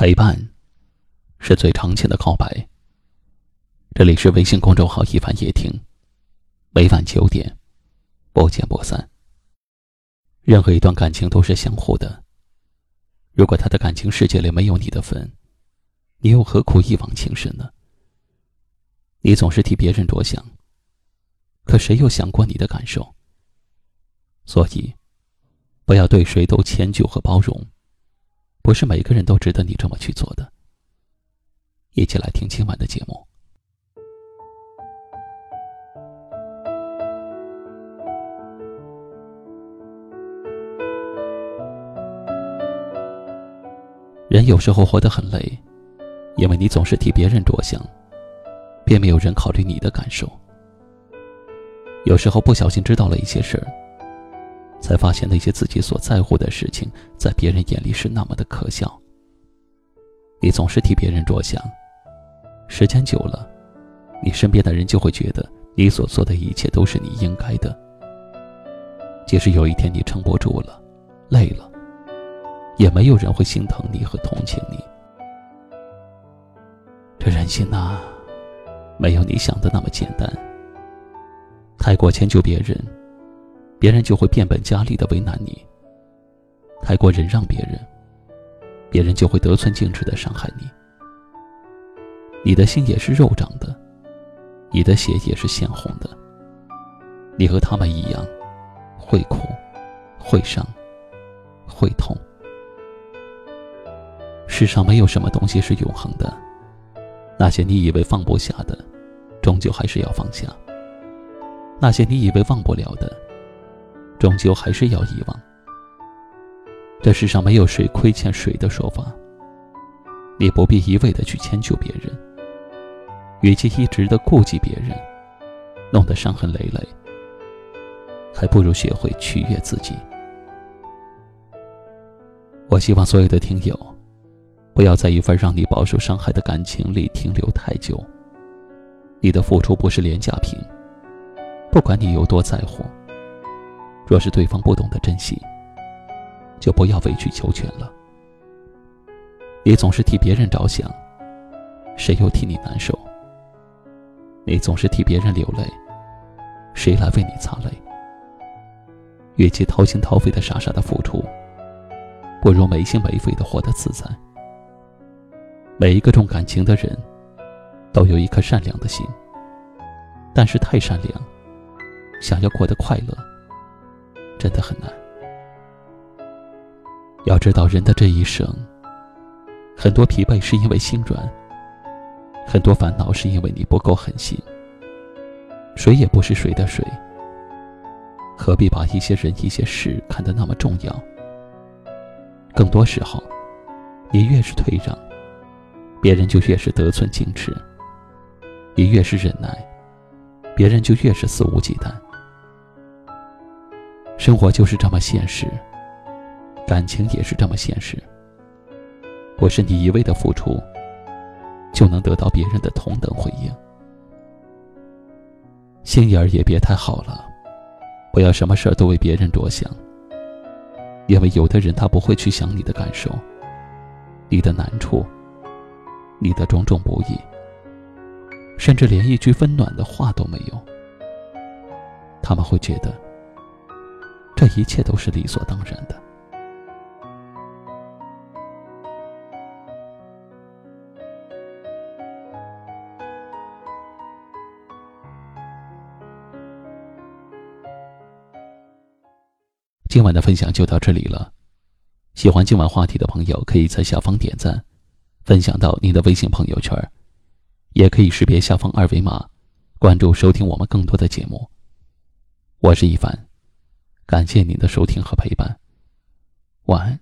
陪伴是最长情的告白。这里是微信公众号一帆夜听，每晚9点不见不散。任何一段感情都是相互的，如果他的感情世界里没有你的份，你又何苦一往情深呢？你总是替别人着想，可谁又想过你的感受？所以不要对谁都迁就和包容，不是每个人都值得你这么去做的。一起来听今晚的节目。人有时候活得很累，因为你总是替别人着想，并没有人考虑你的感受。有时候不小心知道了一些事，才发现那些自己所在乎的事情，在别人眼里是那么的可笑。你总是替别人着想，时间久了，你身边的人就会觉得你所做的一切都是你应该的。即使有一天你撑不住了，累了，也没有人会心疼你和同情你。这人心啊，没有你想的那么简单。太过迁就别人，别人就会变本加厉的为难你；太过忍让别人，别人就会得寸进尺的伤害你。你的心也是肉长的，你的血也是鲜红的。你和他们一样，会哭，会伤，会痛。世上没有什么东西是永恒的，那些你以为放不下的，终究还是要放下；那些你以为忘不了的，终究还是要遗忘。这世上没有谁亏欠谁的说法，你不必一味地去迁就别人，与其一直地顾忌别人，弄得伤痕累累，还不如学会取悦自己。我希望所有的听友不要在一份让你饱受伤害的感情里停留太久。你的付出不是廉价品，不管你有多在乎，若是对方不懂得珍惜，就不要委曲求全了。你总是替别人着想，谁又替你难受？你总是替别人流泪，谁来为你擦泪？与其掏心掏肺的傻傻的付出，不如没心没肺的活得自在。每一个重感情的人都有一颗善良的心，但是太善良，想要过得快乐真的很难。要知道，人的这一生，很多疲惫是因为心软，很多烦恼是因为你不够狠心。谁也不是谁的谁，何必把一些人一些事看得那么重要？更多时候，你越是退让，别人就越是得寸进尺；你越是忍耐，别人就越是肆无忌惮。生活就是这么现实，感情也是这么现实。不是你一味的付出，就能得到别人的同等回应。心眼儿也别太好了，不要什么事儿都为别人着想，因为有的人他不会去想你的感受，你的难处，你的种种不易，甚至连一句温暖的话都没有。他们会觉得这一切都是理所当然的。今晚的分享就到这里了，喜欢今晚话题的朋友可以在下方点赞，分享到您的微信朋友圈，也可以识别下方二维码，关注收听我们更多的节目。我是一帆，感谢您的收听和陪伴，晚安。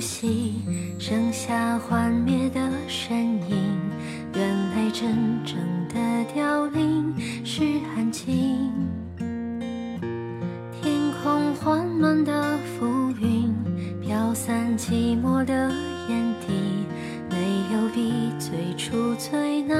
熟悉，剩下幻灭的身影。原来真正的凋零是安静，天空缓慢的浮云飘散寂寞的眼底，没有比最初最难